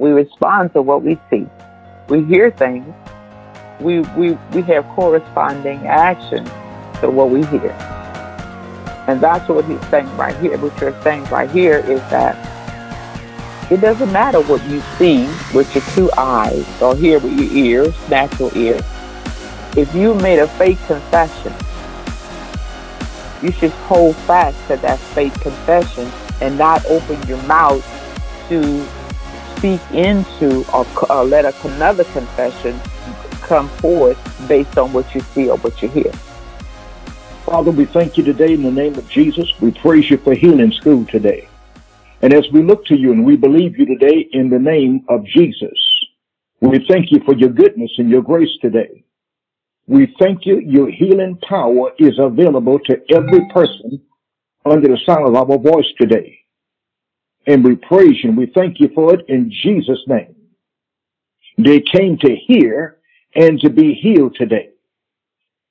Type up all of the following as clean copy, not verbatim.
We respond to what we see. We hear things. We have corresponding action to what we hear. And that's what he's saying right here. What you're saying right here is that it doesn't matter what you see with your two eyes or hear with your ears, natural ears. If you made a fake confession, you should hold fast to that fake confession and not open your mouth to speak into or let another confession come forth based on what you see or what you hear. Father, we thank you today in the name of Jesus. We praise you for healing school today. And as we look to you and we believe you today in the name of Jesus, we thank you for your goodness and your grace today. We thank you, your healing power is available to every person under the sound of our voice today. And we praise you and we thank you for it in Jesus' name. They came to hear and to be healed today.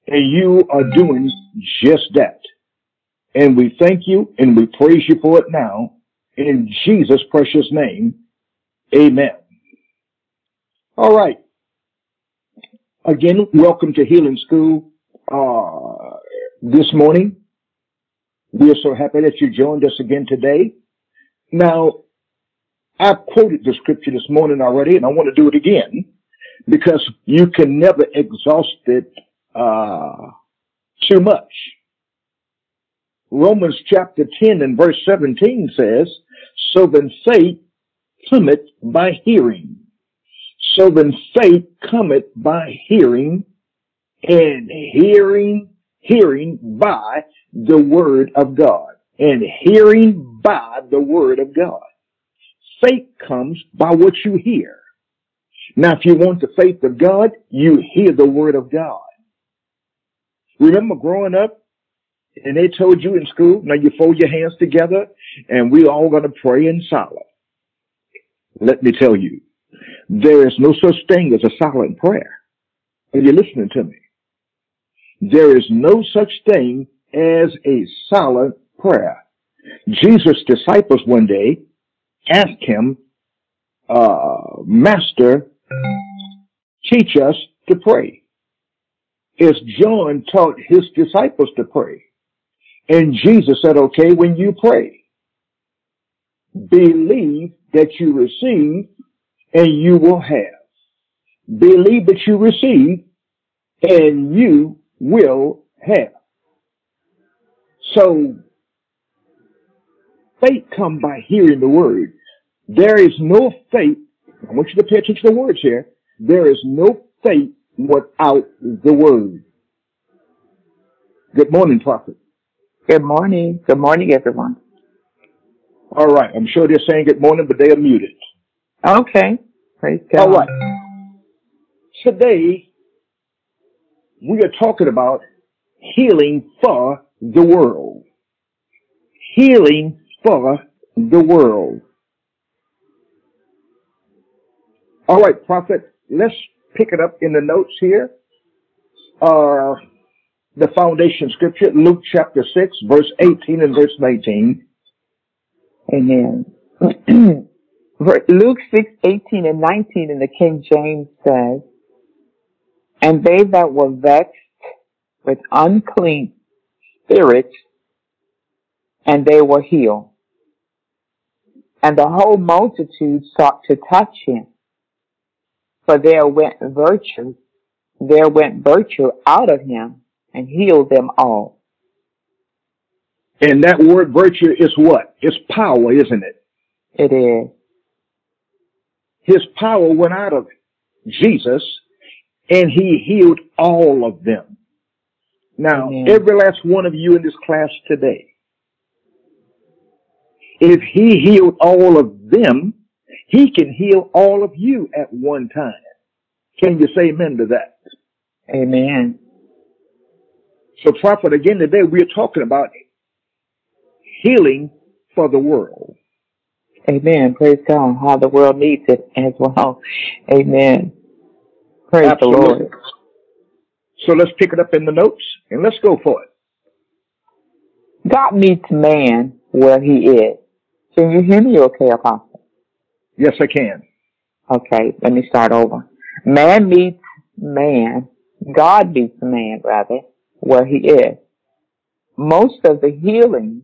And you are doing just that. And we thank you and we praise you for it now. In Jesus' precious name, amen. All right. Again, welcome to Healing School this morning. We are so happy that you joined us again today. Now, I've quoted the scripture this morning already, and I want to do it again, because you can never exhaust it too much. Romans chapter 10 and verse 17 says, "So then faith cometh by hearing." So then faith cometh by hearing, and hearing by the word of God. And hearing by the word of God. Faith comes by what you hear. Now, if you want the faith of God, you hear the word of God. Remember growing up, and they told you in school, now you fold your hands together, and we're all going to pray in silence. Let me tell you, there is no such thing as a silent prayer. Are you listening to me? There is no such thing as a silent prayer. Jesus' disciples one day asked him, Master, teach us to pray. As John taught his disciples to pray. And Jesus said, okay, when you pray, believe that you receive and you will have. Believe that you receive and you will have. So, faith comes by hearing the word. There is no faith. I want you to pay attention to the words here. There is no faith without the word. Good morning, Prophet. Good morning. Good morning, everyone. All right. I'm sure they're saying good morning, but they are muted. Okay. Praise God. All right. Today, we are talking about healing for the world. Healing for the world. All right, Prophet, let's pick it up in the notes here. The foundation scripture, Luke chapter 6, verse 18 and verse 19. Amen. Luke 6, 18 and 19 in the King James says, "And they that were vexed with unclean spirits, and they were healed. And the whole multitude sought to touch him. For there went virtue out of him, and healed them all." And that word virtue is what? It's power, isn't it? It is. His power went out of Jesus, and he healed all of them. Now, Every last one of you in this class today, if he healed all of them, he can heal all of you at one time. Can you say amen to that? Amen. So, Prophet, again today, we are talking about healing for the world. Amen. Praise God. How the world needs it as well. Amen. Praise Absolutely. The Lord. So let's pick it up in the notes, and let's go for it. God meets man where he is. Can you hear me okay, Apostle? Yes, I can. Okay, let me start over. Man meets man. God meets man, rather, where he is. Most of the healings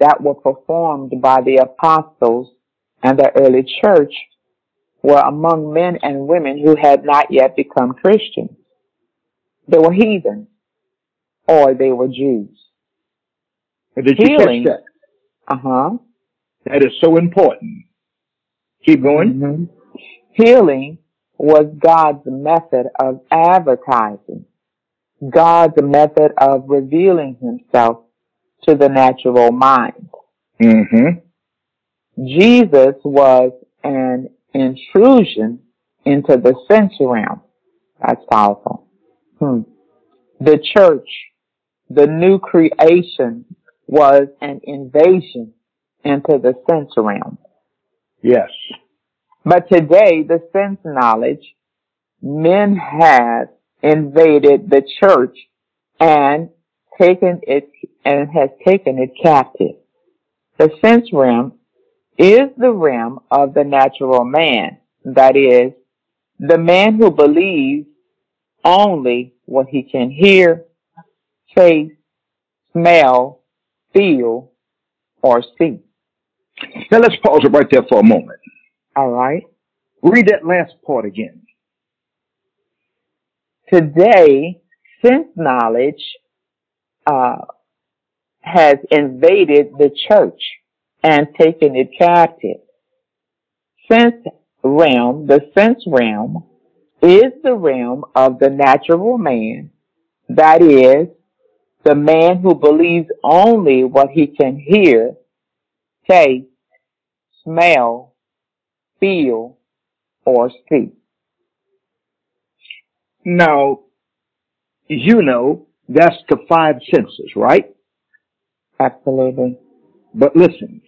that were performed by the apostles and the early church were among men and women who had not yet become Christians. They were heathens, or they were Jews. Did you catch that? That is so important. Keep going. Healing was God's method of advertising, God's method of revealing himself to the natural mind. Jesus was an intrusion into the sense realm. That's powerful. The church, the new creation, was an invasion into the sense realm. Yes. But today, the sense knowledge, men have invaded the church and has taken it captive. The sense realm is the realm of the natural man. That is, the man who believes only what he can hear, taste, smell, feel, or see. Now let's pause it right there for a moment. All right. Read that last part again. Today, sense knowledge has invaded the church and taken it captive. The sense realm, is the realm of the natural man. That is, the man who believes only what he can hear, taste, smell, feel, or see. Now, you know, that's the five senses, right? Absolutely. But listen,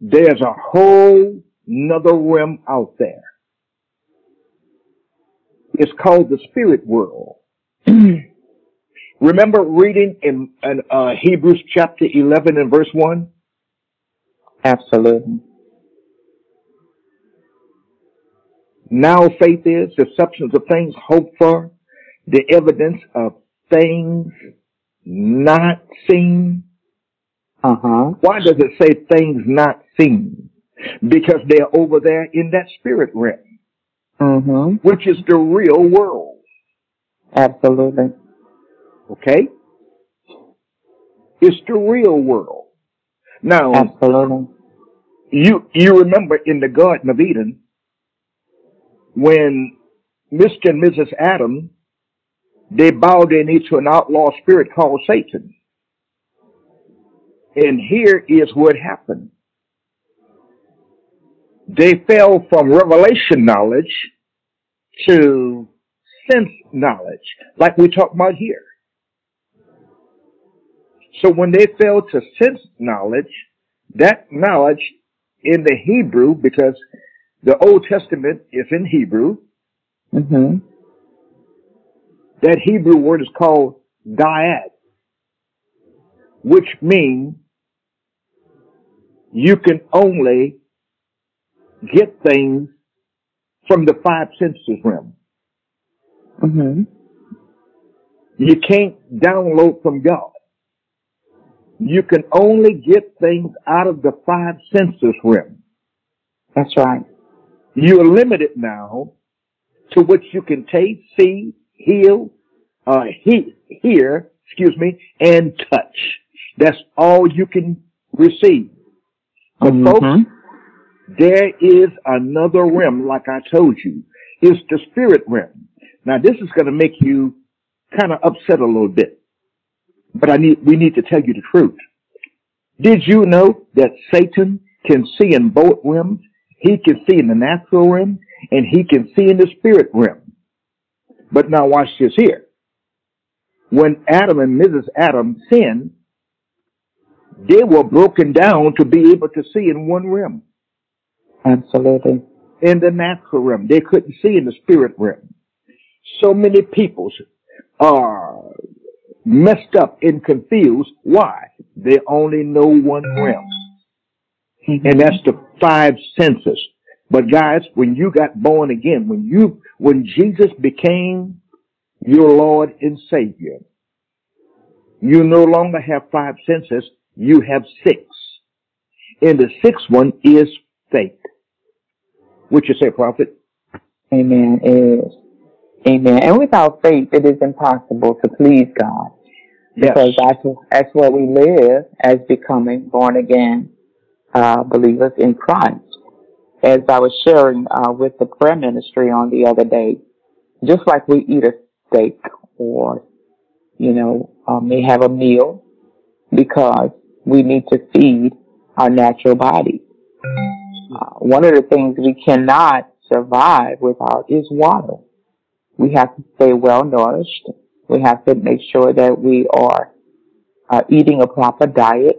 there's a whole nother realm out there. It's called the spirit world. Remember reading in Hebrews chapter 11 and verse 1? Absolutely. Now faith is the substance of things hoped for, the evidence of things not seen. Why does it say things not seen? Because they are over there in that spirit realm, which is the real world. Absolutely. Okay? It's the real world. Now, absolutely. You remember in the Garden of Eden, when Mr. and Mrs. Adam, they bowed their knee to an outlaw spirit called Satan. And here is what happened. They fell from revelation knowledge to sense knowledge, like we talk about here. So when they fell to sense knowledge, that knowledge in the Hebrew, because the Old Testament is in Hebrew, that Hebrew word is called dyad, which means you can only get things from the five senses realm. You can't download from God. You can only get things out of the five senses realm. That's right. You are limited now to what you can taste, see, hear, and touch. That's all you can receive. But folks, there is another realm, like I told you. It's the spirit realm. Now, this is going to make you kind of upset a little bit, but we need to tell you the truth. Did you know that Satan can see in both realms? He can see in the natural realm, and he can see in the spirit realm. But now watch this here. When Adam and Mrs. Adam sinned, they were broken down to be able to see in one realm. Absolutely. In the natural realm. They couldn't see in the spirit realm. So many people are messed up and confused. Why? They only know one realm. And that's the five senses. But guys, when you got born again, when Jesus became your Lord and Savior, you no longer have five senses, you have six. And the sixth one is faith. What you say, Prophet? Amen. Amen. And without faith, it is impossible to please God. Because yes, that's where we live as becoming born again believers in Christ. As I was sharing with the prayer ministry on the other day, just like we eat a steak or, may have a meal because we need to feed our natural body. One of the things we cannot survive without is water. We have to stay well nourished. We have to make sure that we are eating a proper diet.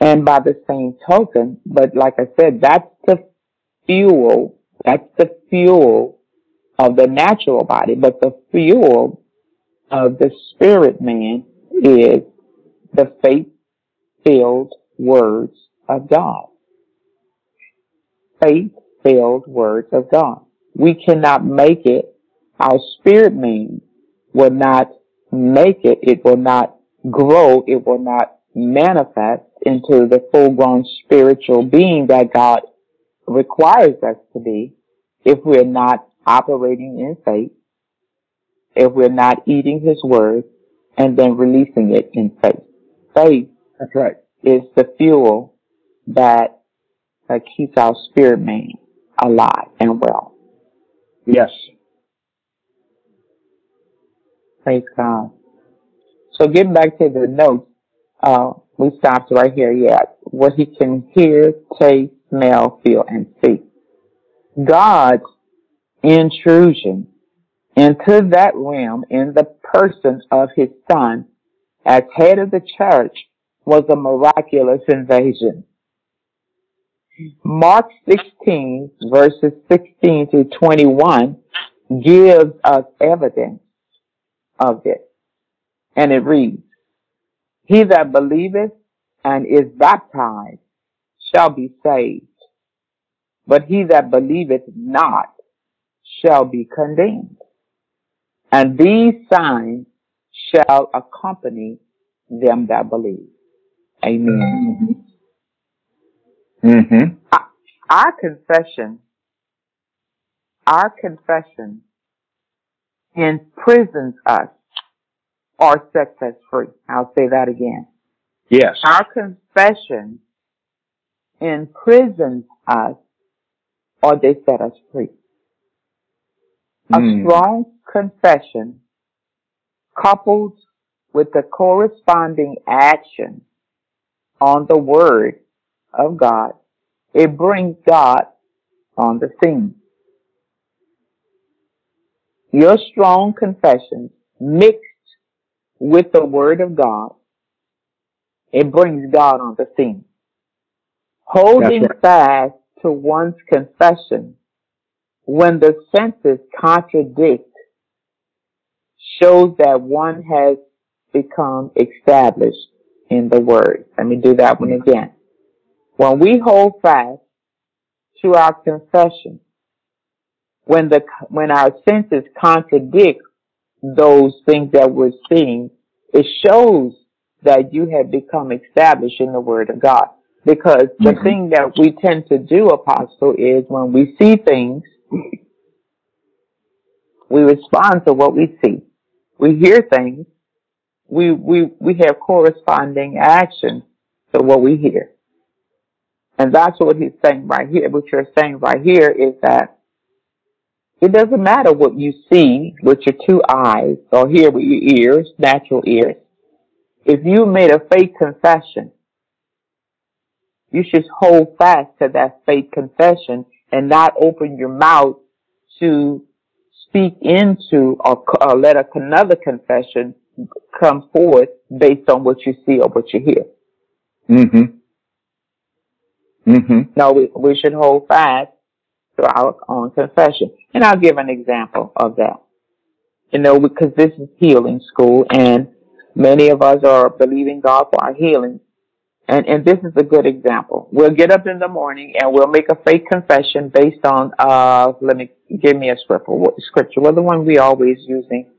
And by the same token, but like I said, that's the fuel of the natural body, but the fuel of the spirit man is the faith-filled words of God. Faith-filled words of God. We cannot make it. Our spirit man will not make it. It will not grow. It will not manifest into the full-grown spiritual being that God requires us to be if we're not operating in faith, if we're not eating His Word, and then releasing it in faith. Faith, that's right, is the fuel that keeps our spirit man alive and well. Yes. Praise God. So getting back to the notes, we stopped right here. Yeah. What he can hear, taste, smell, feel, and see. God's intrusion into that realm in the person of his son as head of the church was a miraculous invasion. Mark 16, verses 16 through 21 gives us evidence of this. And it reads, "He that believeth and is baptized shall be saved, but he that believeth not shall be condemned. And these signs shall accompany them that believe." Amen. Mm-hmm. Mm-hmm. Our confession imprisons us or sets us free. I'll say that again. Yes. Our confession imprisons us or they set us free. A strong confession coupled with the corresponding action on the word of God, it brings God on the scene. Your strong confession mixed with the word of God, it brings God on the scene. Holding fast to one's confession when the senses contradict shows that one has become established in the word. Let me do that one again. When we hold fast to our confession, when our senses contradict those things that we're seeing, it shows that you have become established in the Word of God. Because the thing that we tend to do, Apostle, is when we see things, we respond to what we see. We hear things, we have corresponding action to what we hear. And that's what he's saying right here. What you're saying right here is that it doesn't matter what you see with your two eyes or hear with your ears, natural ears. If you made a faith confession, you should hold fast to that faith confession and not open your mouth to speak into or let another confession come forth based on what you see or what you hear. Mm-hmm. Mm-hmm. No, we should hold fast to our own confession. And I'll give an example of that. Because this is healing school and many of us are believing God for our healing. And this is a good example. We'll get up in the morning and we'll make a faith confession based on, give me a scripture. Well, the one we always using,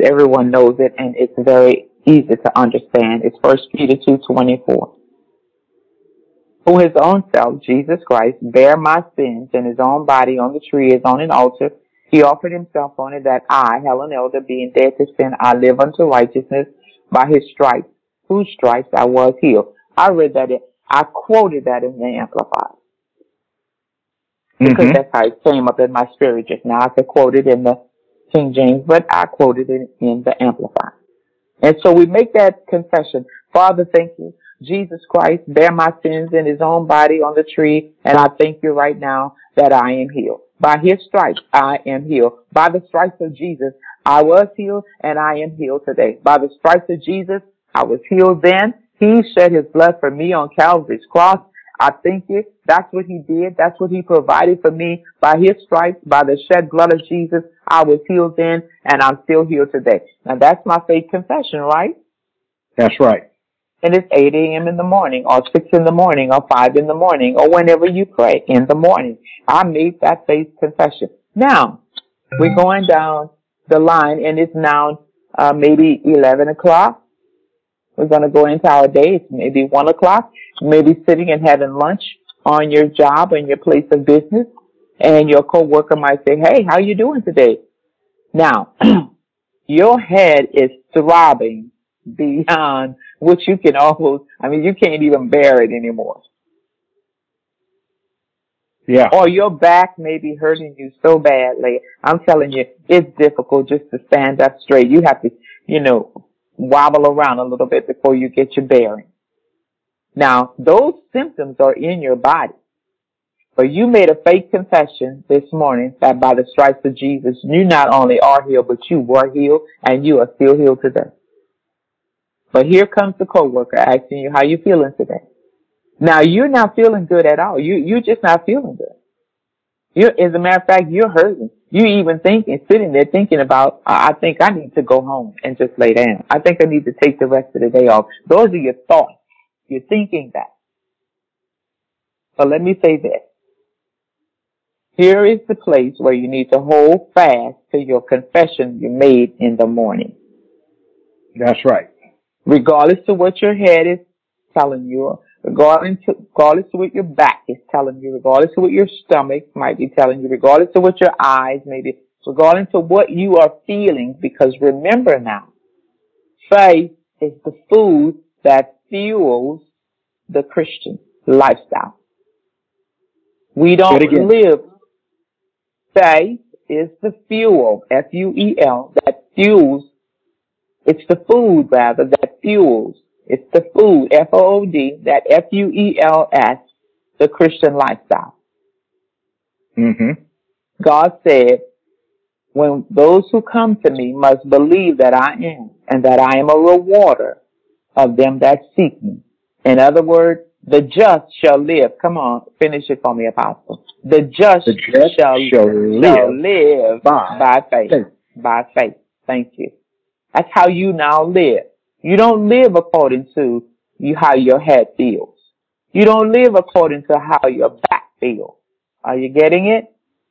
everyone knows it, and it's very easy to understand. It's 1 Peter 2:24. Who his own self, Jesus Christ, bare my sins in his own body on the tree as on an altar. He offered himself on it that I, Helen Elder, being dead to sin, I live unto righteousness by his stripes, whose stripes I was healed. I read that. I quoted that in the Amplified. Because that's how it came up in my spirit just now. I could quote it in the King James, but I quoted it in the Amplified. And so we make that confession. Father, thank you. Jesus Christ bare my sins in his own body on the tree, and I thank you right now that I am healed. By his stripes, I am healed. By the stripes of Jesus, I was healed, and I am healed today. By the stripes of Jesus, I was healed then. He shed his blood for me on Calvary's cross. I thank you. That's what he did. That's what he provided for me. By his stripes, by the shed blood of Jesus, I was healed then, and I'm still healed today. Now, that's my faith confession, right? That's right. And it's 8 a.m. in the morning, or 6 in the morning, or 5 in the morning, or whenever you pray in the morning. I made that faith confession. Now, we're going down the line, and it's now maybe 11 o'clock. We're going to go into our day. It's maybe 1 o'clock, maybe sitting and having lunch on your job and your place of business, and your coworker might say, hey, how you doing today? Now, your head is throbbing beyond which you can almost, I mean, you can't even bear it anymore. Yeah. Or your back may be hurting you so badly. I'm telling you, it's difficult just to stand up straight. You have to, wobble around a little bit before you get your bearing. Now, those symptoms are in your body. But you made a faith confession this morning that by the stripes of Jesus, you not only are healed, but you were healed, and you are still healed today. But here comes the coworker asking you, how you feeling today? Now, you're not feeling good at all. You're just not feeling good. As a matter of fact, you're hurting. You're even sitting there thinking about, I think I need to go home and just lay down. I think I need to take the rest of the day off. Those are your thoughts. You're thinking that. But let me say this. Here is the place where you need to hold fast to your confession you made in the morning. That's right. Regardless to what your head is telling you, regardless to what your back is telling you, regardless to what your stomach might be telling you, regardless to what your eyes may be, regardless to what you are feeling, because remember now, faith is the food that fuels the Christian lifestyle. We don't live. Faith is the fuel, F-U-E-L, that fuels. It's the food, rather, that fuels. It's the food, F-O-O-D, that F-U-E-L-S, the Christian lifestyle. Mm-hmm. God said, when those who come to me must believe that I am, and that I am a rewarder of them that seek me. In other words, the just shall live. Come on, finish it for me, Apostle. The just shall live by faith. Thank you. That's how you now live. You don't live according to how your head feels. You don't live according to how your back feels. Are you getting it?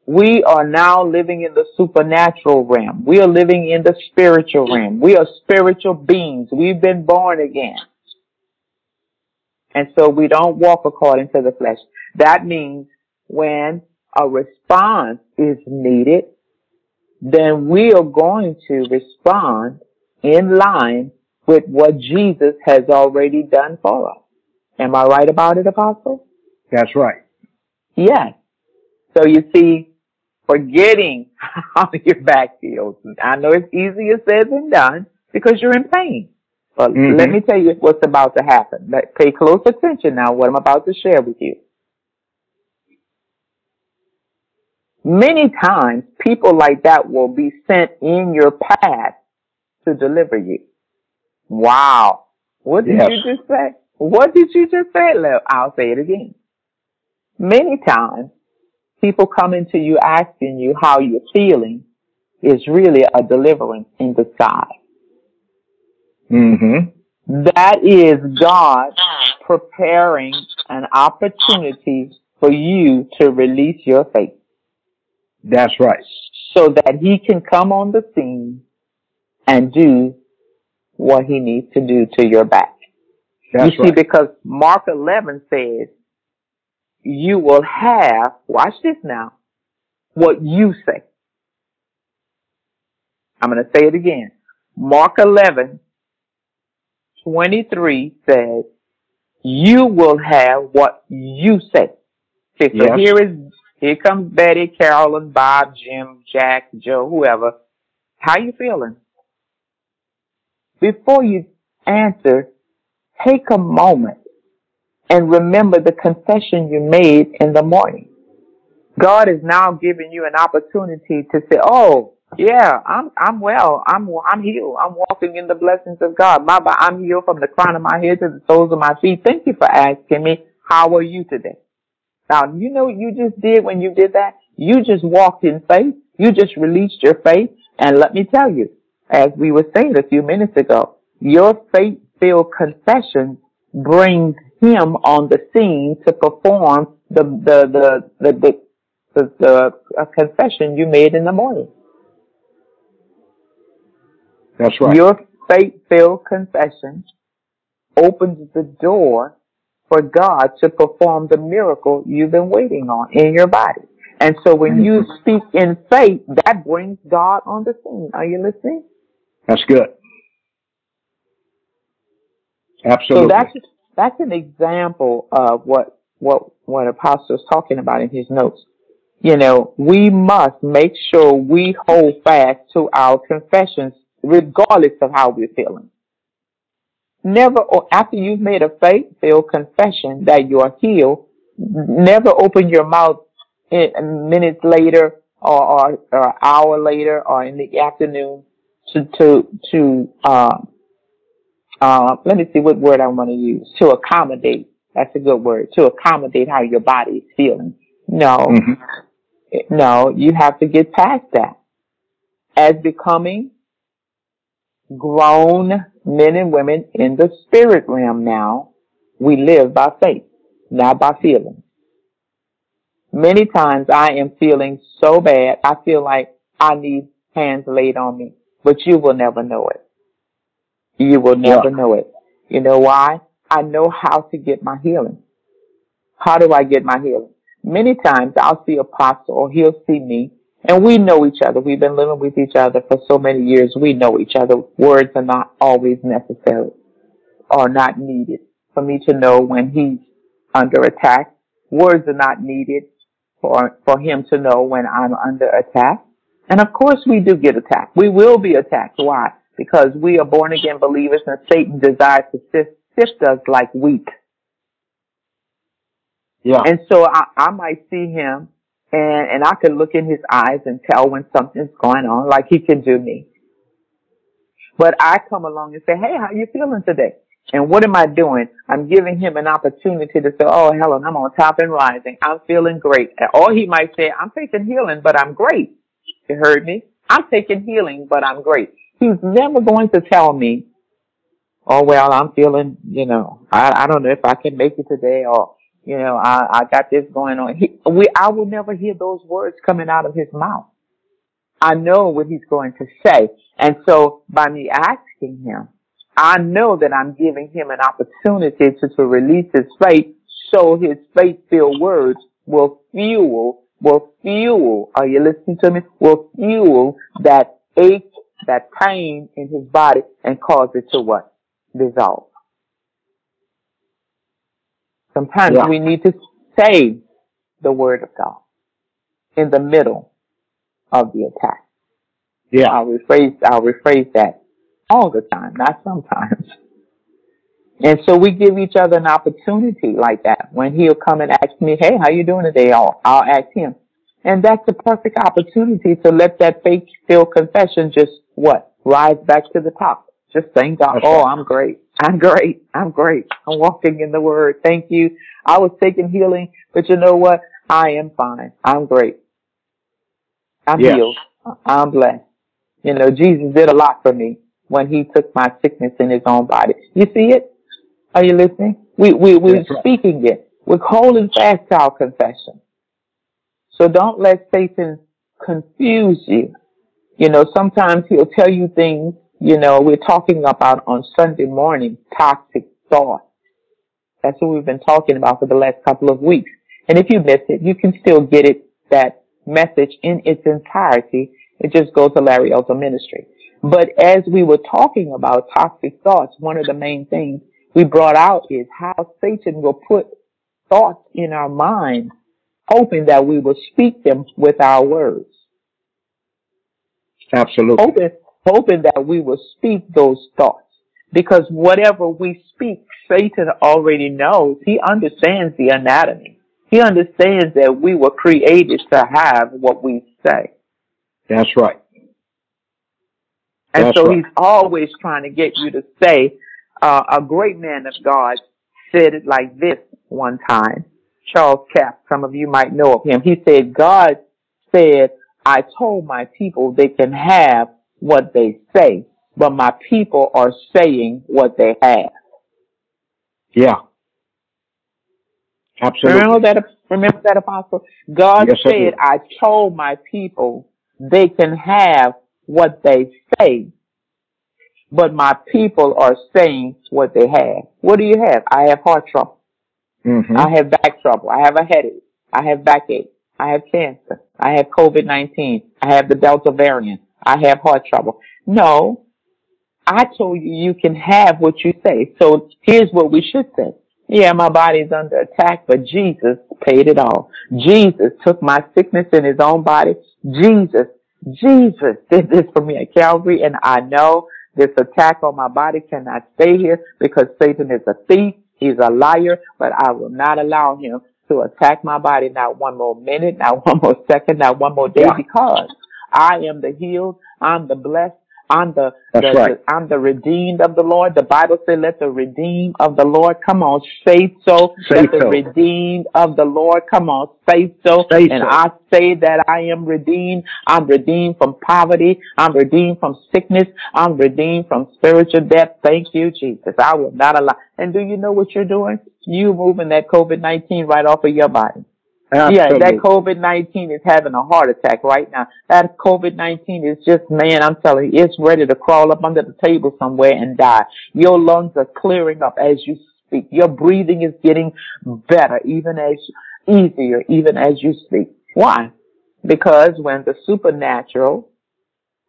We are now living in the supernatural realm. We are living in the spiritual realm. We are spiritual beings. We've been born again. And so we don't walk according to the flesh. That means when a response is needed, then we are going to respond in line with what Jesus has already done for us. Am I right about it, Apostle? That's right. Yes. So you see, forgetting how your back feels. I know it's easier said than done because you're in pain. But let me tell you what's about to happen. Pay close attention now what I'm about to share with you. Many times, people like that will be sent in your path to deliver you. Wow. What did you just say? What did you just say, Lev? I'll say it again. Many times, people coming to you asking you how you're feeling is really a deliverance in disguise. Mm-hmm. That is God preparing an opportunity for you to release your faith. That's right. So that he can come on the scene and do what he needs to do to your back. That's right. You see, because Mark 11 says, you will have, watch this now, what you say. I'm going to say it again. Mark 11:23 says, you will have what you say. Okay, so here comes Betty, Carolyn, Bob, Jim, Jack, Joe, whoever. How you feeling? Before you answer, take a moment and remember the confession you made in the morning. God is now giving you an opportunity to say, oh, yeah, I'm well. I'm healed. I'm walking in the blessings of God. Baba, I'm healed from the crown of my head to the soles of my feet. Thank you for asking me. How are you today? Now, you know what you just did when you did that? You just walked in faith. You just released your faith. And let me tell you, as we were saying a few minutes ago, your faith-filled confession brings him on the scene to perform the confession you made in the morning. That's right. Your faith-filled confession opens the door for God to perform the miracle you've been waiting on in your body. And so when you speak in faith, that brings God on the scene. Are you listening? That's good. Absolutely. So that's an example of what Apostle's talking about in his notes. You know, we must make sure we hold fast to our confessions regardless of how we're feeling. Never, after you've made a faith-filled confession that you are healed, never open your mouth minutes later or an hour later or in the afternoon to let me see what word I want to use. To accommodate. That's a good word. To accommodate how your body is feeling. No. Mm-hmm. No, you have to get past that. As becoming grown men and women in the spirit realm now, we live by faith, not by feeling. Many times I am feeling so bad, I feel like I need hands laid on me, but you will never know it. You will never know it. You know why? I know how to get my healing. How do I get my healing? Many times I'll see Apostle or he'll see me, and we know each other. We've been living with each other for so many years. We know each other. Words are not always necessary or not needed for me to know when he's under attack. Words are not needed for him to know when I'm under attack. And of course we do get attacked. We will be attacked. Why? Because we are born again believers and Satan desires to sift us like wheat. Yeah. And so I might see him and I can look in his eyes and tell when something's going on, like he can do me. But I come along and say, hey, how you feeling today? And what am I doing? I'm giving him an opportunity to say, oh, Helen, I'm on top and rising. I'm feeling great. Or he might say, I'm taking healing, but I'm great. You heard me? I'm taking healing, but I'm great. He's never going to tell me, oh, well, I'm feeling, you know, I don't know if I can make it today, or, you know, I got this going on. I will never hear those words coming out of his mouth. I know what he's going to say. And so by me asking him, I know that I'm giving him an opportunity to release his faith, so his faith-filled words will fuel, are you listening to me? Will fuel that ache, that pain in his body, and cause it to what? Dissolve. Sometimes we need to say the word of God in the middle of the attack. Yeah. I'll rephrase that. All the time, not sometimes. And so we give each other an opportunity like that. When he'll come and ask me, hey, how you doing today? I'll ask him. And that's a perfect opportunity to let that faith-filled confession just rise back to the top. Just thank God. Oh, I'm great. I'm great. I'm great. I'm walking in the word. Thank you. I was taking healing, but you know what? I am fine. I'm great. I'm healed. I'm blessed. You know, Jesus did a lot for me. when he took my sickness in his own body. You see it? Are you listening? We're speaking it. We're holding fast to our confession. So don't let Satan confuse you. You know, sometimes he'll tell you things, you know, we're talking about on Sunday morning, toxic thoughts. That's what we've been talking about for the last couple of weeks. And if you miss it, you can still get it, that message in its entirety. It just goes to Larry Elder Ministry. But as we were talking about toxic thoughts, one of the main things we brought out is how Satan will put thoughts in our mind, hoping that we will speak them with our words. Absolutely. Hoping that we will speak those thoughts. Because whatever we speak, Satan already knows. He understands the anatomy. He understands that we were created to have what we say. That's right. And that's so right. He's always trying to get you to say, a great man of God said it like this one time. Charles Capp, some of you might know of him. He said, God said, I told my people they can have what they say, but my people are saying what they have. Yeah. Absolutely. Remember that, Apostle? God said, I told my people they can have what they say, but my people are saying what they have. What do you have? I have heart trouble. Mm-hmm. I have back trouble. I have a headache. I have backache. I have cancer. I have COVID-19. I have the Delta variant. I have heart trouble. No, I told you you can have what you say. So here's what we should say. Yeah, my body's under attack, but Jesus paid it all. Jesus took my sickness in his own body. Jesus did this for me at Calvary, and I know this attack on my body cannot stay here because Satan is a thief. He's a liar, but I will not allow him to attack my body, not one more minute, not one more second, not one more day, because I am the healed, I'm the blessed, I'm the redeemed of the Lord. The Bible said, let the redeemed of the Lord, come on, say so. Let the redeemed of the Lord, come on, say so. And I say that I am redeemed. I'm redeemed from poverty. I'm redeemed from sickness. I'm redeemed from spiritual death. Thank you, Jesus. I will not allow. And do you know what you're doing? You moving that COVID-19 right off of your body. Absolutely. Yeah, that COVID-19 is having a heart attack right now. That COVID-19 is just, man, I'm telling you, it's ready to crawl up under the table somewhere and die. Your lungs are clearing up as you speak. Your breathing is getting better, even as you speak. Why? Because when the supernatural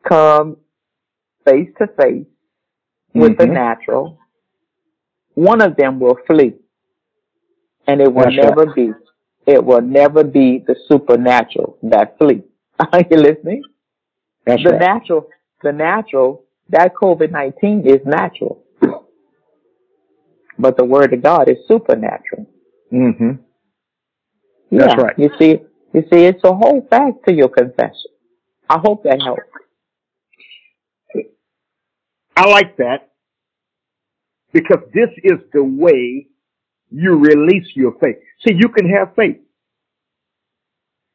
comes face to face with the natural, one of them will flee, and it will never be. It will never be the supernatural that flee. Are you listening? That's the natural. The natural, that COVID-19 is natural. But the word of God is supernatural. Mm-hmm. Yeah, that's right. You see, it's a hold fast to your confession. I hope that helps. I like that, because this is the way you release your faith. See, you can have faith.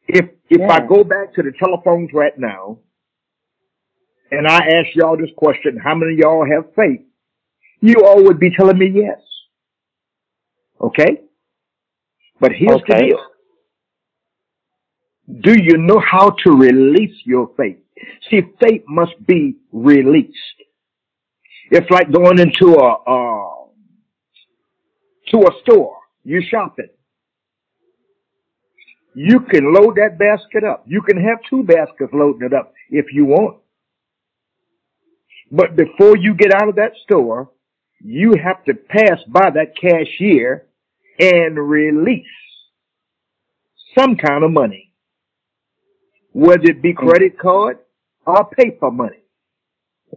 If I go back to the telephones right now and I ask y'all this question, how many of y'all have faith? You all would be telling me yes. Okay? But here's the deal. Do you know how to release your faith? See, faith must be released. It's like going into a store. You're shopping. You can load that basket up. You can have two baskets loading it up if you want. But before you get out of that store, you have to pass by that cashier and release some kind of money, whether it be credit card or paper money.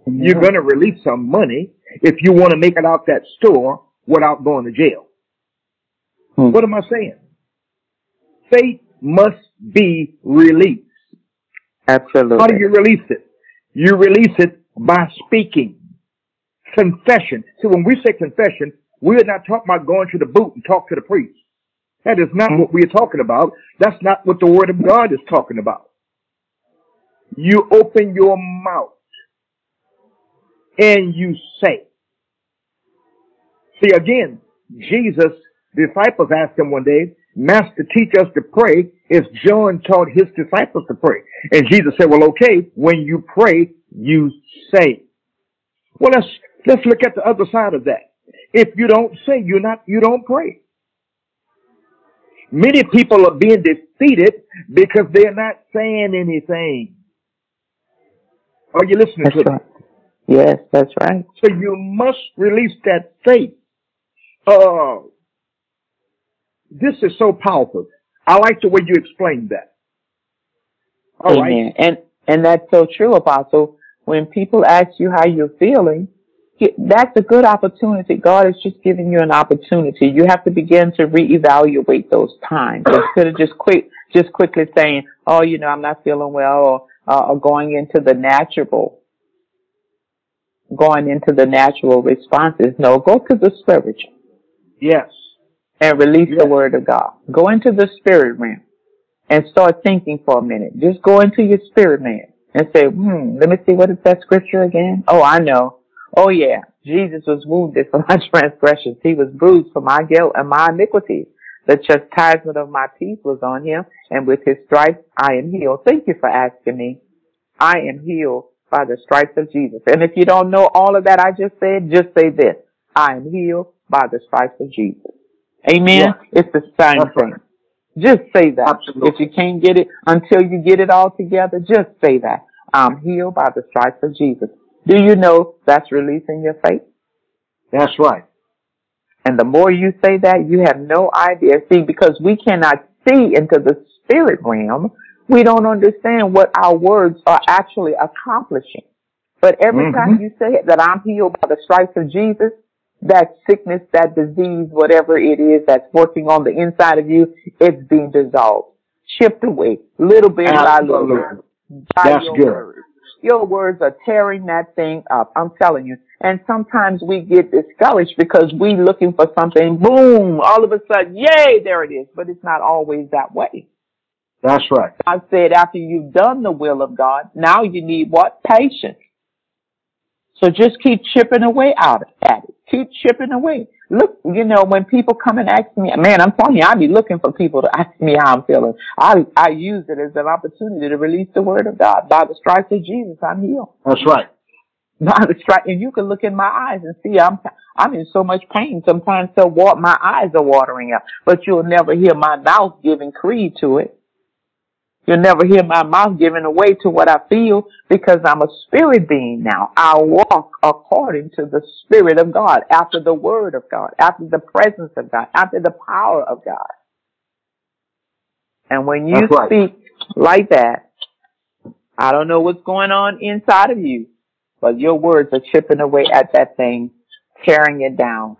You're going to release some money if you want to make it out that store without going to jail. What am I saying? Faith must be released. Absolutely. How do you release it? You release it by speaking. Confession. So when we say confession, we are not talking about going to the booth and talk to the priest. That is not what we are talking about. That's not what the Word of God is talking about. You open your mouth and you say. See, again, Jesus' disciples asked him one day, Master, teach us to pray as John taught his disciples to pray. And Jesus said, well, okay, when you pray, you say. Well, let's look at the other side of that. If you don't say, you don't pray. Many people are being defeated because they're not saying anything. Are you listening to me? Yes, that's right. So you must release that faith. This is so powerful. I like the way you explained that. All Amen. Right. And that's so true, Apostle. When people ask you how you're feeling, that's a good opportunity. God is just giving you an opportunity. You have to begin to reevaluate those times instead of just quickly saying, "Oh, you know, I'm not feeling well," or going into the natural responses. No, go to the spiritual. Yes. And release the word of God. Go into the spirit realm and start thinking for a minute. Just go into your spirit man and say, let me see, what is that scripture again? Oh, I know. Oh, yeah. Jesus was wounded for my transgressions. He was bruised for my guilt and my iniquities. The chastisement of my peace was on him, and with his stripes I am healed. Thank you for asking me. I am healed by the stripes of Jesus. And if you don't know all of that I just said, just say this. I am healed by the stripes of Jesus. Amen. Yeah. It's the same thing. Right. Just say that. Absolutely. If you can't get it, until you get it all together, just say that. I'm healed by the stripes of Jesus. Do you know that's releasing your faith? That's right. And the more you say that, you have no idea. See, because we cannot see into the spirit realm, we don't understand what our words are actually accomplishing. But every time you say that I'm healed by the stripes of Jesus, that sickness, that disease, whatever it is that's working on the inside of you, it's being dissolved, chipped away, little bit by little bit. That's good. Words. Your words are tearing that thing up. I'm telling you. And sometimes we get discouraged because we looking for something. Boom! All of a sudden, yay! There it is. But it's not always that way. That's right. I said, after you've done the will of God, now you need what? Patience. So just keep chipping away at it. Keep chipping away. Look, you know, when people come and ask me, man, I'm telling you, I be looking for people to ask me how I'm feeling. I use it as an opportunity to release the word of God. By the stripes of Jesus, I'm healed. That's right. By the stripes, and you can look in my eyes and see I'm in so much pain. Sometimes my eyes are watering up, but you'll never hear my mouth giving creed to it. You'll never hear my mouth giving away to what I feel because I'm a spirit being now. I walk according to the Spirit of God, after the Word of God, after the presence of God, after the power of God. And when you speak like that, I don't know what's going on inside of you, but your words are chipping away at that thing, tearing it down.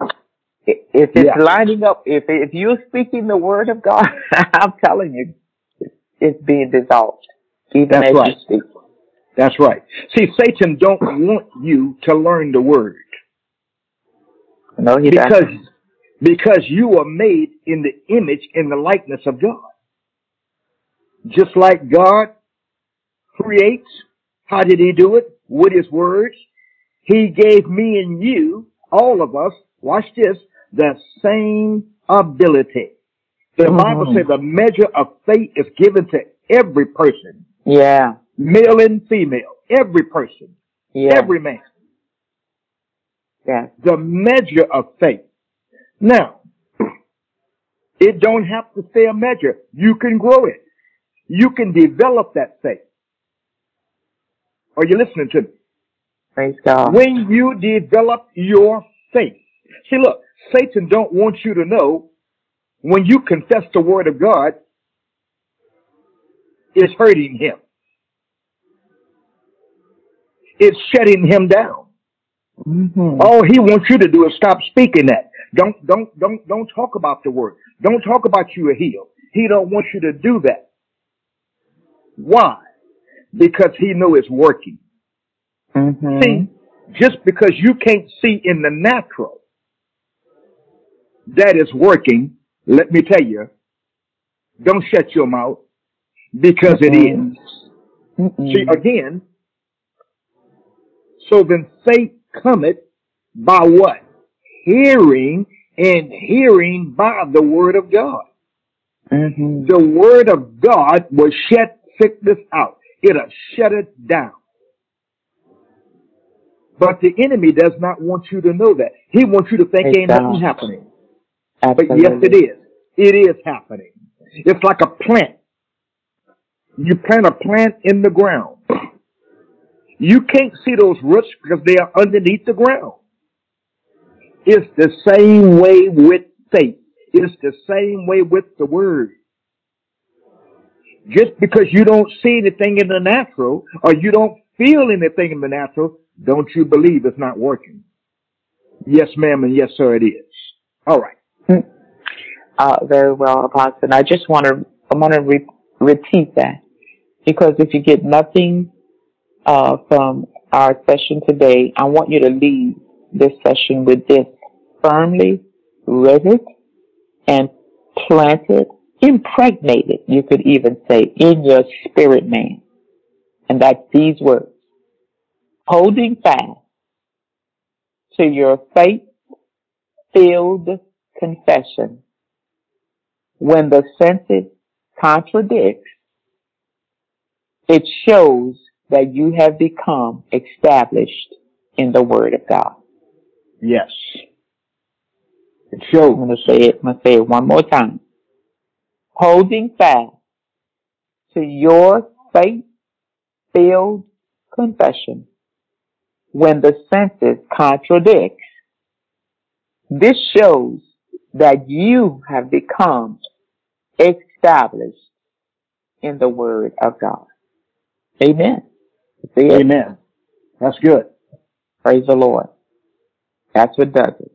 If it's lining up, if you're speaking the Word of God, I'm telling you, it's being dissolved. That's right. That's right. See, Satan don't want you to learn the word. No, he doesn't. Because you are made in the image and the likeness of God. Just like God creates, how did he do it? With his words. He gave me and you, all of us, watch this, the same ability. The Bible says the measure of faith is given to every person. Yeah. Male and female. Every person. Yeah. Every man. Yeah. The measure of faith. Now, it don't have to stay a measure. You can grow it. You can develop that faith. Are you listening to me? Praise God. When you develop your faith. See, look, Satan don't want you to know when you confess the word of God, it's hurting him. It's shutting him down. All he wants you to do is stop speaking that. Don't talk about the word. Don't talk about you are healed. He don't want you to do that. Why? Because he know it's working. See, just because you can't see in the natural that it's working, let me tell you, don't shut your mouth, because it is. See, again, so then faith cometh by what? Hearing, and hearing by the word of God. Mm-hmm. The word of God will shut sickness out. It'll shut it down. But the enemy does not want you to know that. He wants you to think ain't nothing happening. Absolutely. But yes, it is. It is happening. It's like a plant. You plant a plant in the ground. You can't see those roots because they are underneath the ground. It's the same way with faith. It's the same way with the word. Just because you don't see anything in the natural or you don't feel anything in the natural, don't you believe it's not working? Yes, ma'am, and yes, sir, it is. All right. Very well, Apostle. And I just want to repeat that, because if you get nothing from our session today, I want you to leave this session with this: firmly rooted and planted, impregnated, you could even say, in your spirit man. And that's these words: holding fast to your faith-filled confession when the senses contradicts, it shows that you have become established in the Word of God. Yes. It shows. I'm going to say it one more time. Holding fast to your faith-filled confession when the senses contradicts, this shows that you have become established in the Word of God. Amen. See it? Amen. That's good. Praise the Lord. That's what does it.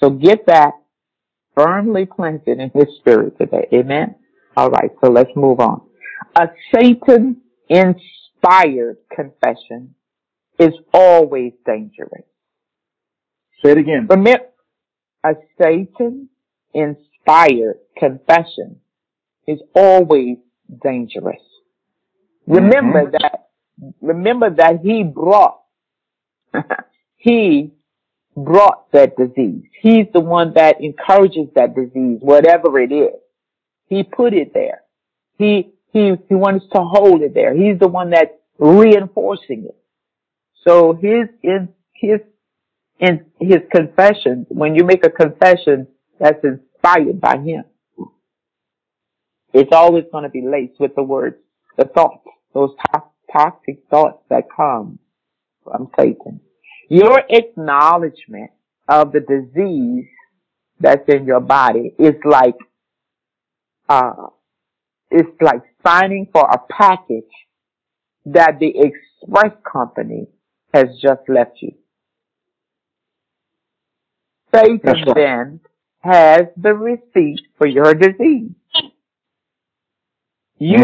So get that firmly planted in His Spirit today. Amen. All right. So let's move on. A Satan-inspired confession is always dangerous. Say it again. Remember, a Satan-inspired confession is always dangerous. Remember that. Remember that he brought that disease. He's the one that encourages that disease, whatever it is. He put it there. He wants to hold it there. He's the one that's reinforcing it. So his confession, when you make a confession that's inspired by him, it's always going to be laced with the words, the thoughts, those toxic thoughts that come from Satan. Your acknowledgement of the disease that's in your body is like signing for a package that the express company has just left you. Satan then has the receipt for your disease. You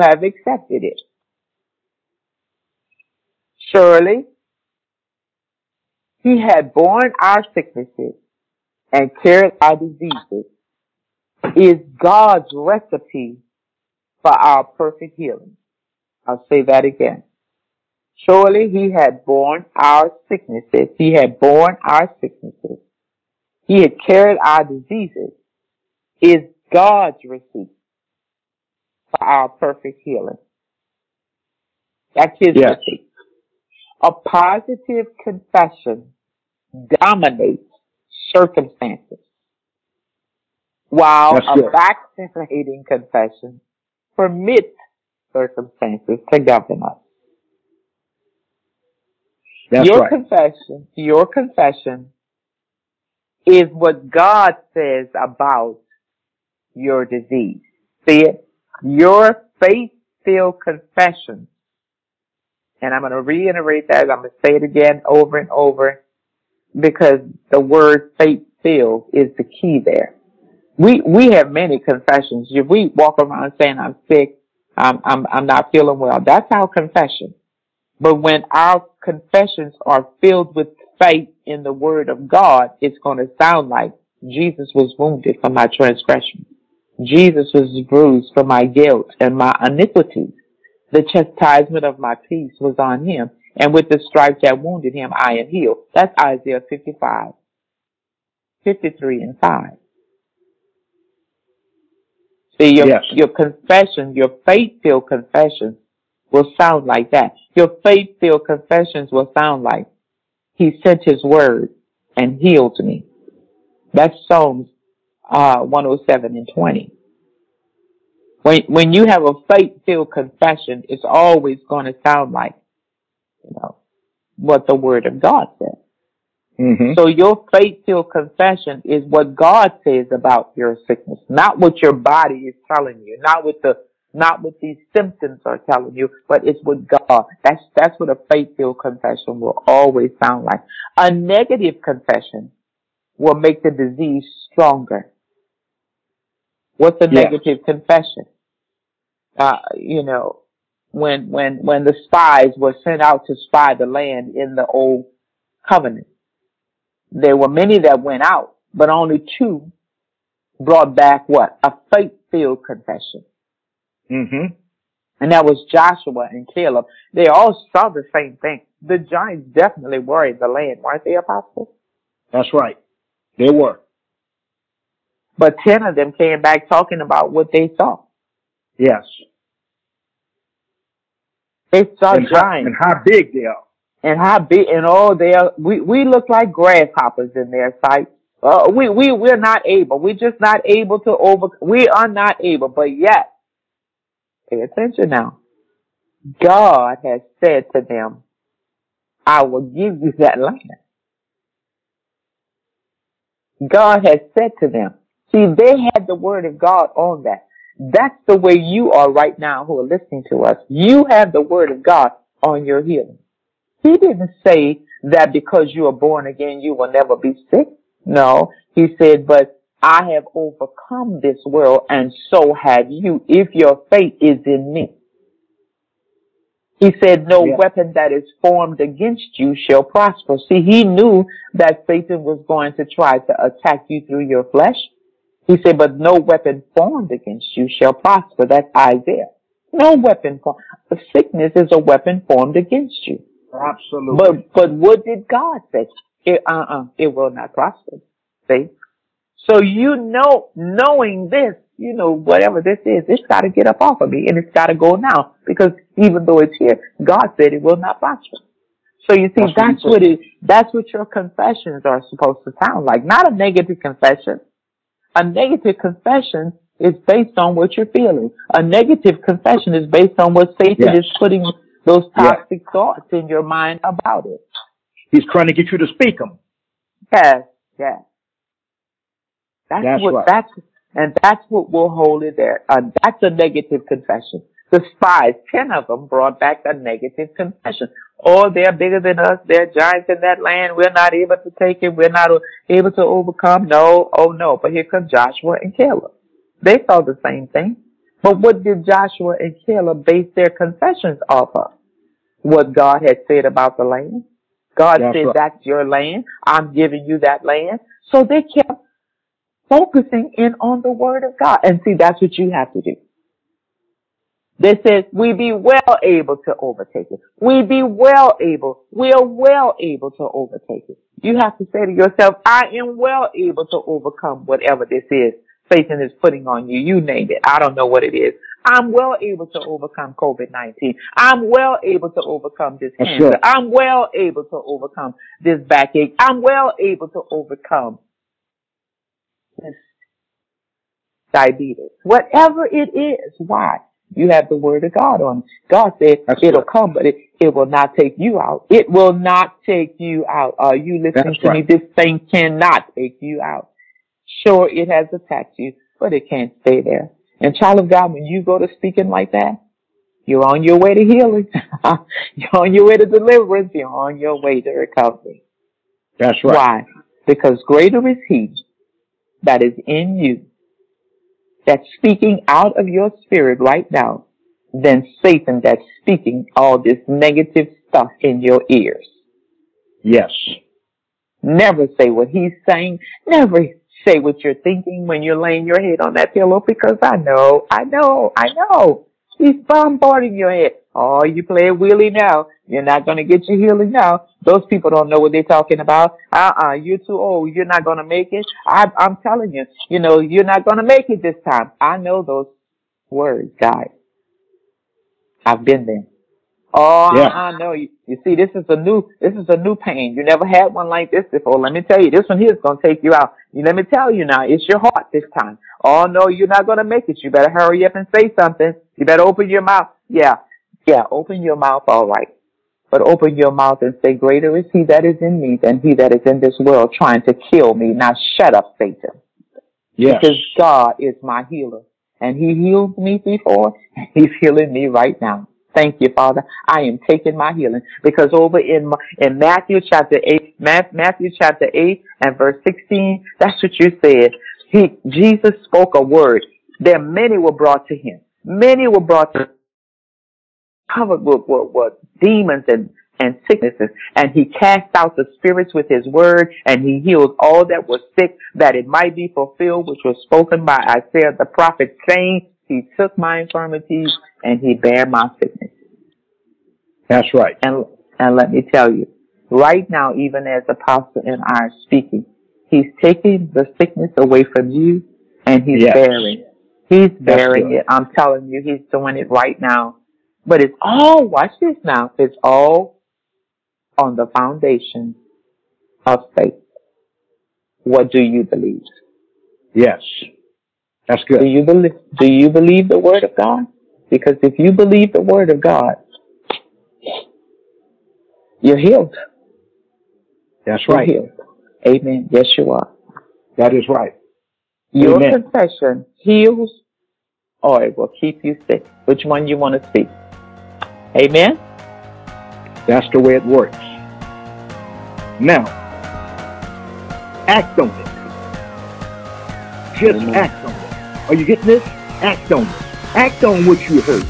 have accepted it. Surely, He had borne our sicknesses and carried our diseases is God's recipe for our perfect healing. I'll say that again. Surely He had borne our sicknesses. He had borne our sicknesses. He had carried our diseases is God's receipt for our perfect healing. That's His receipt. A positive confession dominates circumstances, while a vaccinating confession permits circumstances to govern us. Your confession is what God says about your disease. See it? Your faith-filled confession. And I'm going to reiterate that. I'm going to say it again over and over, because the word faith-filled is the key there. We have many confessions. If we walk around saying I'm sick, I'm not feeling well, that's our confession. But when our confessions are filled with faith in the Word of God, it's going to sound like Jesus was wounded for my transgression. Jesus was bruised for my guilt and my iniquities. The chastisement of my peace was on Him, and with the stripes that wounded him, I am healed. That's Isaiah 55, 53 and 5. See, your confession, your faith-filled confessions will sound like that. Your faith-filled confessions will sound like, He sent His word and healed me. That's Psalms 107 and 20. When you have a faith-filled confession, it's always going to sound like, you know, what the Word of God says. Mm-hmm. So your faith-filled confession is what God says about your sickness, not what your body is telling you, not what these symptoms are telling you, but it's what God. That's what a faith-filled confession will always sound like. A negative confession will make the disease stronger. What's a negative confession? You know, when the spies were sent out to spy the land in the old covenant, there were many that went out, but only two brought back what? A faith-filled confession. Mm-hmm. And that was Joshua and Caleb. They all saw the same thing. The giants definitely were in the land, weren't they, Apostle? That's right. They were. But 10 of them came back talking about what they saw. Yes. They saw and giants. And how big they are. And how big, and all they are, we look like grasshoppers in their sight. We're not able. We're just not able to we are not able, but yet, pay attention now. God has said to them, I will give you that land. God has said to them. See, they had the word of God on that. That's the way you are right now who are listening to us. You have the word of God on your healing. He didn't say that because you are born again, you will never be sick. No, he said, but I have overcome this world, and so have you, if your faith is in me. He said, no weapon that is formed against you shall prosper. See, he knew that Satan was going to try to attack you through your flesh. He said, but no weapon formed against you shall prosper. That's Isaiah. No weapon formed. Sickness is a weapon formed against you. Absolutely. But what did God say? It will not prosper. See? So you know, knowing this, you know, whatever this is, it's got to get up off of me, and it's got to go now, because even though it's here, God said it will not prosper. So you see, that's what your confessions are supposed to sound like, not a negative confession. A negative confession is based on what you're feeling. A negative confession is based on what Satan is putting those toxic thoughts in your mind about it. He's trying to get you to speak them. Yes. That's what will hold it there. That's a negative confession. The spies, 10 of them, brought back a negative confession. Oh, they're bigger than us. They're giants in that land. We're not able to take it. We're not able to overcome. No, oh no. But here comes Joshua and Caleb. They saw the same thing. But what did Joshua and Caleb base their confessions off of? What God had said about the land. God said, that's your land. I'm giving you that land. So they kept focusing in on the word of God. And see, that's what you have to do. They said, we be well able to overtake it. We are well able to overtake it. You have to say to yourself, I am well able to overcome whatever this is Satan is putting on you. You name it. I don't know what it is. I'm well able to overcome COVID-19. I'm well able to overcome this cancer. I'm well able to overcome this backache. I'm well able to overcome this diabetes. Whatever it is, why? You have the word of God on it. God said it'll come, but it will not take you out. It will not take you out. Are you listening to me? This thing cannot take you out. Sure, it has attacked you, but it can't stay there. And child of God, when you go to speaking like that, you're on your way to healing. You're on your way to deliverance. You're on your way to recovery. That's right. Why? Because greater is He that is in you, that's speaking out of your spirit right now, than Satan that's speaking all this negative stuff in your ears. Yes. Never say what he's saying. Never say what you're thinking when you're laying your head on that pillow, because I know. She's bombarding your head. Oh, you play wheelie now. You're not going to get your healing now. Those people don't know what they're talking about. You're too old. You're not going to make it. I'm telling you, you know, you're not going to make it this time. I know those words, guys. I've been there. Oh, yeah. I know. You see, this is a new pain. You never had one like this before. Let me tell you, this one here is going to take you out. Let me tell you now, it's your heart this time. Oh, no, you're not going to make it. You better hurry up and say something. You better open your mouth. Yeah, open your mouth, all right. But open your mouth and say, greater is he that is in me than he that is in this world trying to kill me. Now shut up, Satan. Yes. Because God is my healer. And he healed me before, and he's healing me right now. Thank you, Father. I am taking my healing because over in Matthew chapter 8 and verse 16, that's what you said. Jesus spoke a word. There many were brought to him. Many were brought to him, covered with demons and sicknesses. And he cast out the spirits with his word, and he healed all that were sick, that it might be fulfilled, which was spoken by Isaiah the prophet, saying, he took my infirmities and he bare my sickness. That's right. And let me tell you, right now, even as Apostle and I are speaking, he's taking the sickness away from you, and he's bearing it. He's bearing it. I'm telling you, he's doing it right now. But it's all, watch this now, it's all on the foundation of faith. What do you believe? Yes. That's good. Do you believe the word of God? Because if you believe the word of God, you're healed. That's right. You're healed. Amen. Yes, you are. That is right. Your confession heals, or it will keep you sick. Which one you want to speak? Amen. That's the way it works. Now, act on it. Just act on it. Are you getting this? Act on it. Act on what you heard.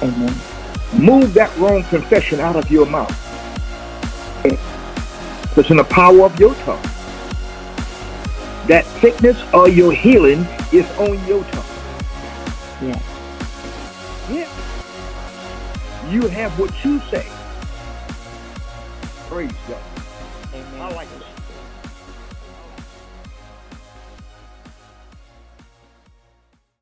Amen. Move that wrong confession out of your mouth. It's in the power of your tongue. That sickness or your healing is on your tongue. Yeah. Yeah. You have what you say. Praise God. Amen. I like it.